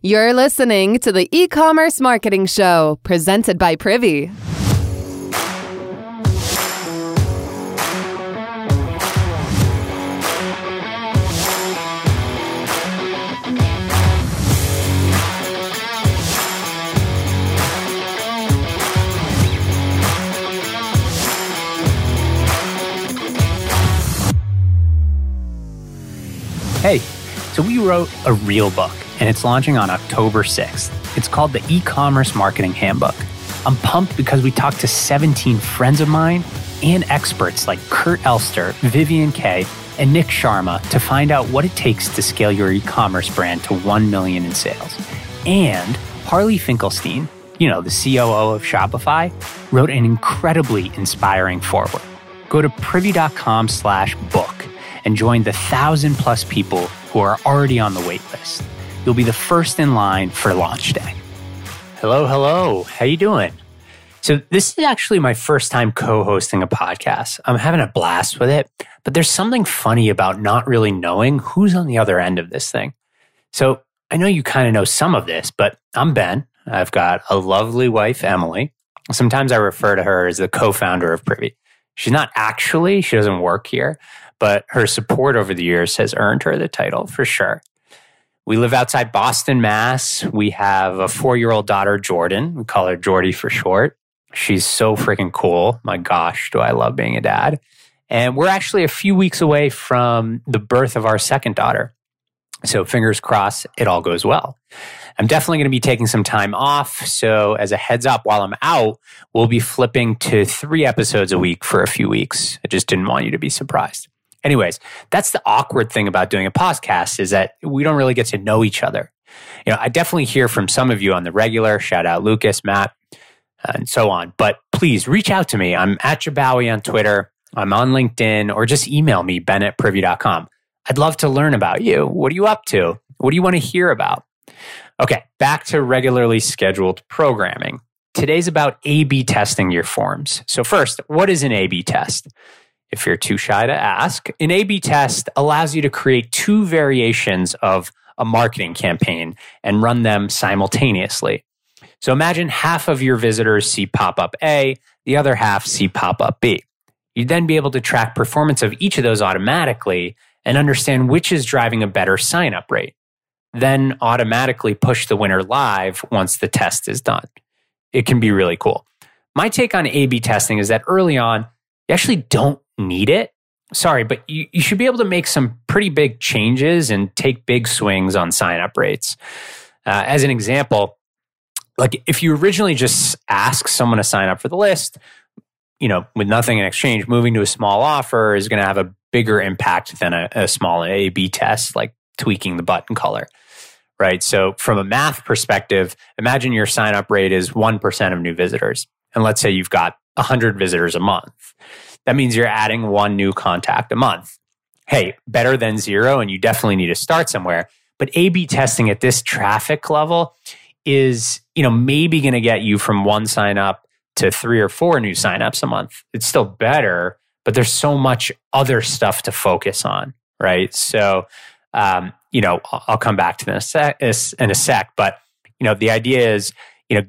You're listening to the E-Commerce Marketing Show, presented by Privy. Hey, so we wrote a real book, and it's launching on October 6th. It's called the E-Commerce Marketing Handbook. I'm pumped because we talked to 17 friends of mine and experts like Kurt Elster, Vivian Kay, and Nick Sharma to find out what it takes to scale your e-commerce brand to 1 million in sales. And Harley Finkelstein, the COO of Shopify, wrote an incredibly inspiring foreword. Go to privy.com/book. and join the 1,000+ people who are already on the wait list. You'll be the first in line for launch day. Hello. How you doing? So this is actually my first time co-hosting a podcast. I'm having a blast with it, but there's something funny about not really knowing who's on the other end of this thing. So I know you kind of know some of this, but I'm Ben. I've got a lovely wife, Emily. Sometimes I refer to her as the co-founder of Privy. She's not actually, she doesn't work here, but her support over the years has earned her the title for sure. We live outside Boston, Mass. We have a 4-year-old daughter, Jordan. We call her Jordy for short. She's so freaking cool. My gosh, do I love being a dad. And we're actually a few weeks away from the birth of our second daughter. So fingers crossed, it all goes well. I'm definitely going to be taking some time off. So as a heads up, while I'm out, we'll be flipping to 3 episodes a week for a few weeks. I just didn't want you to be surprised. Anyways, that's the awkward thing about doing a podcast, is that we don't really get to know each other. I definitely hear from some of you on the regular. Shout out Lucas, Matt, and so on. But please reach out to me. I'm at Jabawi on Twitter. I'm on LinkedIn, or just email me, ben@privy.com. I'd love to learn about you. What are you up to? What do you want to hear about? Okay, back to regularly scheduled programming. Today's about A/B testing your forms. So first, what is an A/B test? If you're too shy to ask, an A/B test allows you to create 2 variations of a marketing campaign and run them simultaneously. So imagine half of your visitors see pop-up A, the other half see pop-up B. You'd then be able to track performance of each of those automatically and understand which is driving a better sign-up rate. Then automatically push the winner live once the test is done. It can be really cool. My take on A/B testing is that early on, you actually don't need it. Sorry, but you should be able to make some pretty big changes and take big swings on sign-up rates. As an example, like if you originally just ask someone to sign up for the list, with nothing in exchange, moving to a small offer is going to have a bigger impact than a small A/B test, like tweaking the button color, right? So from a math perspective, imagine your sign-up rate is 1% of new visitors. And let's say you've got 100 visitors a month. That means you're adding 1 new contact a month. Hey, better than 0, and you definitely need to start somewhere. But A/B testing at this traffic level is, maybe going to get you from 1 sign-up to 3 or 4 new sign-ups a month. It's still better, but there's so much other stuff to focus on, right? So, I'll come back to this in a sec, but, the idea is,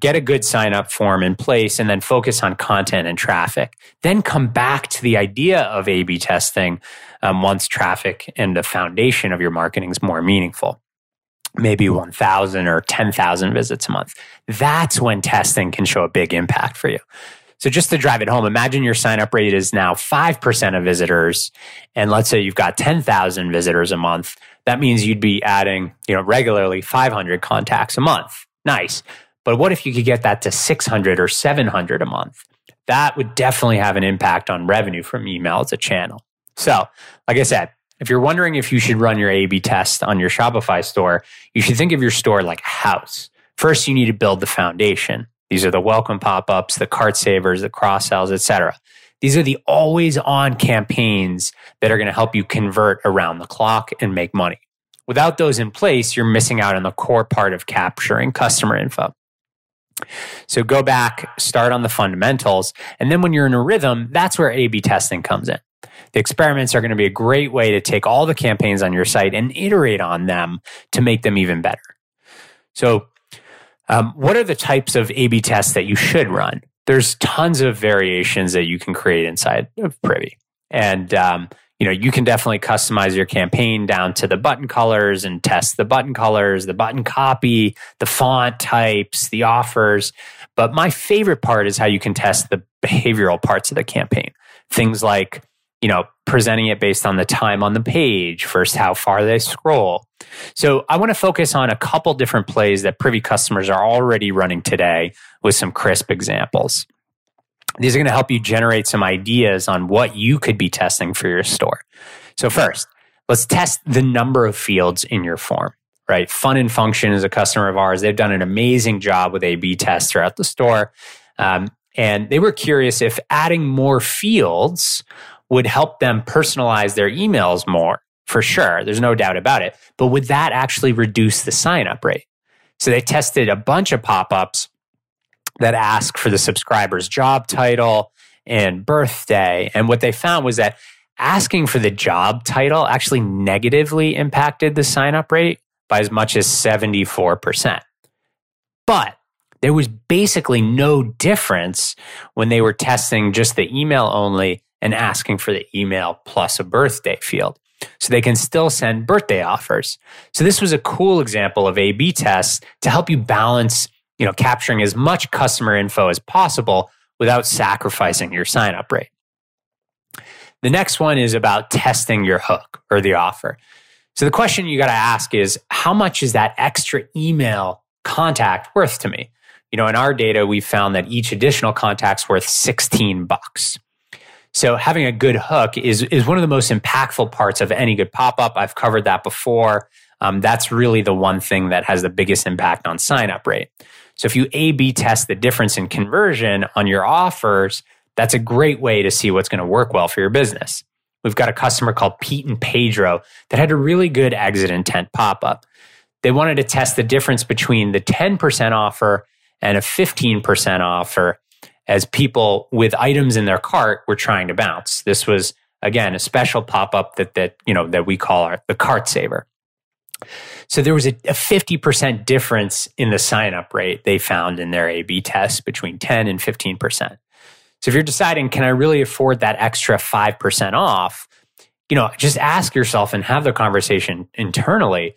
get a good sign-up form in place and then focus on content and traffic. Then come back to the idea of A/B testing once traffic and the foundation of your marketing is more meaningful. Maybe 1,000 or 10,000 visits a month. That's when testing can show a big impact for you. So just to drive it home, imagine your sign-up rate is now 5% of visitors, and let's say you've got 10,000 visitors a month. That means you'd be adding, regularly 500 contacts a month. Nice. But what if you could get that to 600 or 700 a month? That would definitely have an impact on revenue from email as a channel. So, like I said, if you're wondering if you should run your A/B test on your Shopify store, you should think of your store like a house. First, you need to build the foundation. These are the welcome pop-ups, the cart savers, the cross-sells, etc. These are the always-on campaigns that are going to help you convert around the clock and make money. Without those in place, you're missing out on the core part of capturing customer info. So go back, start on the fundamentals, and then when you're in a rhythm, that's where A/B testing comes in. The experiments are going to be a great way to take all the campaigns on your site and iterate on them to make them even better. So what are the types of A/B tests that you should run? There's tons of variations that you can create inside of Privy. And you can definitely customize your campaign down to the button colors and test the button colors, the button copy, the font types, the offers. But my favorite part is how you can test the behavioral parts of the campaign. Things like, presenting it based on the time on the page versus how far they scroll. So I want to focus on a couple different plays that Privy customers are already running today with some crisp examples. These are going to help you generate some ideas on what you could be testing for your store. So first, let's test the number of fields in your form, right? Fun and Function is a customer of ours. They've done an amazing job with A/B tests throughout the store. And they were curious if adding more fields would help them personalize their emails more, for sure. There's no doubt about it. But would that actually reduce the sign-up rate? So they tested a bunch of pop-ups that ask for the subscriber's job title and birthday. And what they found was that asking for the job title actually negatively impacted the sign-up rate by as much as 74%. But there was basically no difference when they were testing just the email only and asking for the email plus a birthday field. So they can still send birthday offers. So this was a cool example of A/B tests to help you balance capturing as much customer info as possible without sacrificing your sign-up rate. The next one is about testing your hook or the offer. So the question you got to ask is, how much is that extra email contact worth to me? In our data, we found that each additional contact's worth $16. So having a good hook is one of the most impactful parts of any good pop-up. I've covered that before. That's really the one thing that has the biggest impact on sign-up rate. So if you A/B test the difference in conversion on your offers, that's a great way to see what's going to work well for your business. We've got a customer called Pete and Pedro that had a really good exit intent pop-up. They wanted to test the difference between the 10% offer and a 15% offer as people with items in their cart were trying to bounce. This was, again, a special pop-up that we call the cart saver. So there was a 50% difference in the sign-up rate they found in their A/B tests between 10 and 15%. So if you're deciding, can I really afford that extra 5% off? Just ask yourself and have the conversation internally,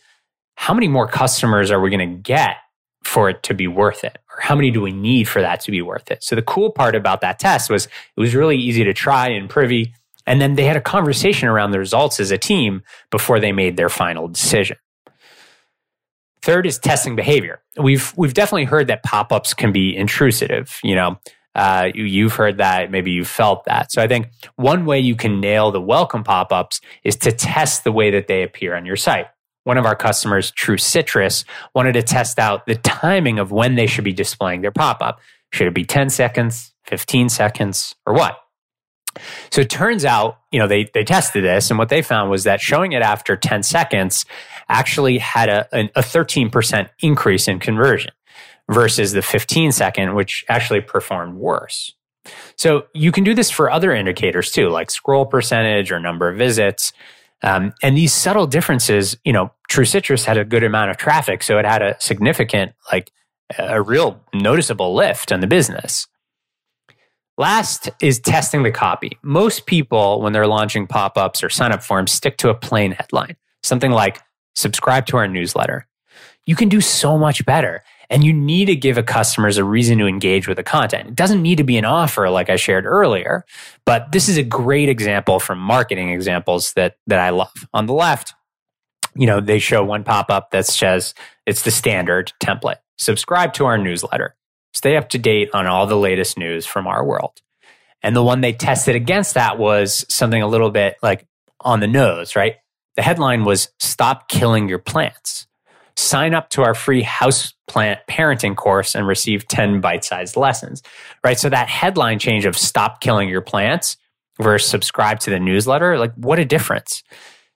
how many more customers are we going to get for it to be worth it? Or how many do we need for that to be worth it? So the cool part about that test was it was really easy to try in Privy. And then they had a conversation around the results as a team before they made their final decision. Third is testing behavior. We've definitely heard that pop-ups can be intrusive. You've heard that, maybe you've felt that. So I think one way you can nail the welcome pop-ups is to test the way that they appear on your site. One of our customers, True Citrus, wanted to test out the timing of when they should be displaying their pop-up. Should it be 10 seconds, 15 seconds, or what? So it turns out, they tested this, and what they found was that showing it after 10 seconds actually had a 13% increase in conversion versus the 15 second, which actually performed worse. So you can do this for other indicators too, like scroll percentage or number of visits. And these subtle differences, True Citrus had a good amount of traffic, so it had a significant, a real noticeable lift on the business. Last is testing the copy. Most people, when they're launching pop-ups or sign-up forms, stick to a plain headline. Something like, subscribe to our newsletter. You can do so much better. And you need to give customers a reason to engage with the content. It doesn't need to be an offer like I shared earlier, but this is a great example from marketing examples that I love. On the left, they show one pop-up that says, it's the standard template. Subscribe to our newsletter. Stay up to date on all the latest news from our world. And the one they tested against that was something a little bit on the nose, right? The headline was, stop killing your plants. Sign up to our free house plant parenting course and receive 10 bite-sized lessons, right? So that headline change of stop killing your plants versus subscribe to the newsletter, what a difference.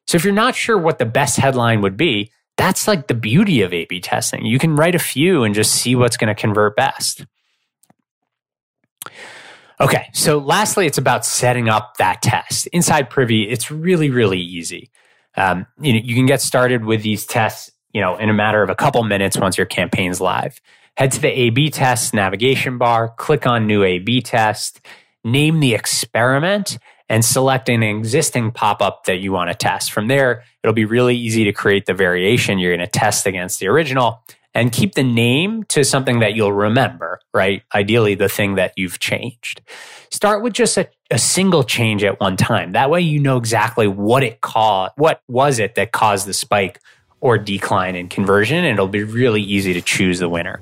So if you're not sure what the best headline would be, that's the beauty of A/B testing. You can write a few and just see what's going to convert best. Okay, so lastly, it's about setting up that test. Inside Privy, it's really, really easy. You can get started with these tests in a matter of a couple minutes once your campaign's live. Head to the A/B test navigation bar, click on new A/B test, name the experiment, and select an existing pop-up that you want to test. From there, it'll be really easy to create the variation you're going to test against the original and keep the name to something that you'll remember, right? Ideally, the thing that you've changed. Start with just a single change at one time. That way, you know exactly what was it that caused the spike or decline in conversion, and it'll be really easy to choose the winner.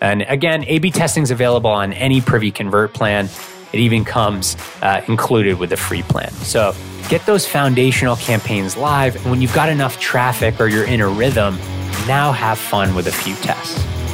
And again, A/B testing is available on any Privy Convert plan. It even comes included with the free plan. So get those foundational campaigns live. And when you've got enough traffic or you're in a rhythm, now have fun with a few tests.